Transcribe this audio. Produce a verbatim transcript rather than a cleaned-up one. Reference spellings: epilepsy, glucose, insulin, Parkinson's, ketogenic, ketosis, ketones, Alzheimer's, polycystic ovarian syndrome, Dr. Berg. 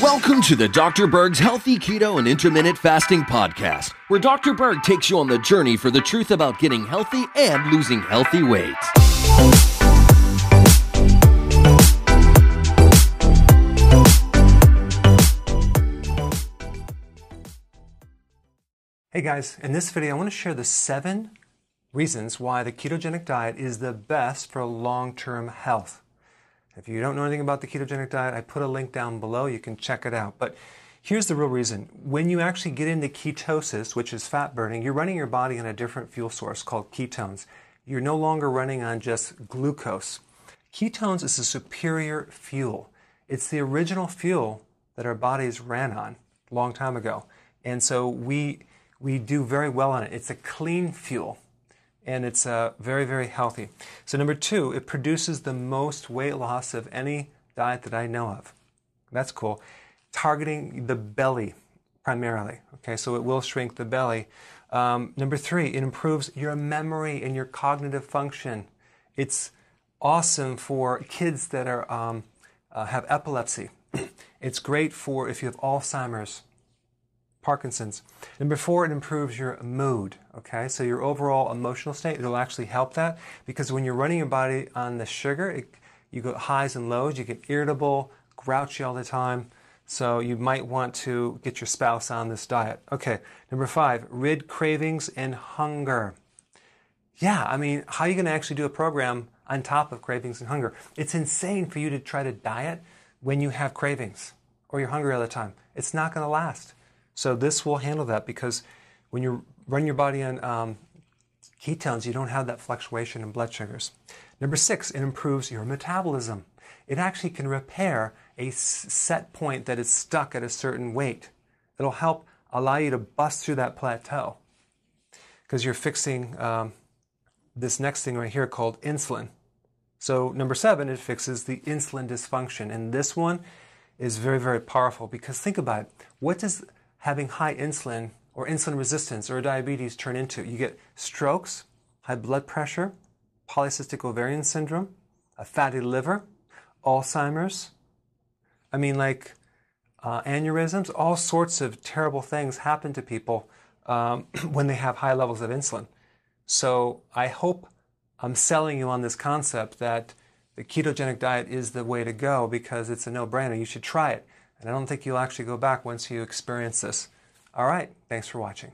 Welcome to the Doctor Berg's Healthy Keto and Intermittent Fasting Podcast, where Doctor Berg takes you on the journey for the truth about getting healthy and losing healthy weight. Hey guys, in this video I want to share the seven reasons why the ketogenic diet is the best for long-term health. If you don't know anything about the ketogenic diet, I put a link down below. You can check it out. But here's the real reason. When you actually get into ketosis, which is fat burning, you're running your body on a different fuel source called ketones. You're no longer running on just glucose. Ketones is a superior fuel. It's the original fuel that our bodies ran on a long time ago. And so we, we do very well on it. It's a clean fuel. And it's uh, very, very healthy. So number two, it produces the most weight loss of any diet that I know of. That's cool. Targeting the belly primarily. Okay, so it will shrink the belly. Um, number three, it improves your memory and your cognitive function. It's awesome for kids that are um, uh, have epilepsy. It's great for if you have Alzheimer's. Parkinson's. Number four, it improves your mood, okay? So your overall emotional state, it'll actually help that, because when you're running your body on the sugar, it, you go highs and lows, you get irritable, grouchy all the time, so you might want to get your spouse on this diet. Okay, number five, rid cravings and hunger. Yeah, I mean, how are you going to actually do a program on top of cravings and hunger? It's insane for you to try to diet when you have cravings or you're hungry all the time. It's not going to last. So this will handle that, because when you run your body on um, ketones, you don't have that fluctuation in blood sugars. Number six, it improves your metabolism. It actually can repair a set point that is stuck at a certain weight. It'll help allow you to bust through that plateau, because you're fixing um, this next thing right here called insulin. So number seven, it fixes the insulin dysfunction. And this one is very, very powerful, because think about it. What does having high insulin or insulin resistance or diabetes turn into? You get strokes, high blood pressure, polycystic ovarian syndrome, a fatty liver, Alzheimer's. I mean, like uh, aneurysms, all sorts of terrible things happen to people um, when they have high levels of insulin. So I hope I'm selling you on this concept that the ketogenic diet is the way to go, because it's a no-brainer. You should try it. And I don't think you'll actually go back once you experience this. All right, thanks for watching.